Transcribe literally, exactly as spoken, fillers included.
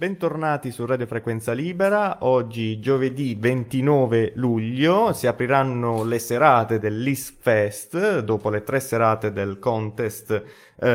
Bentornati su Radio Frequenza Libera. Oggi giovedì ventinove luglio si apriranno le serate del Lis Fest dopo le tre serate del contest eh,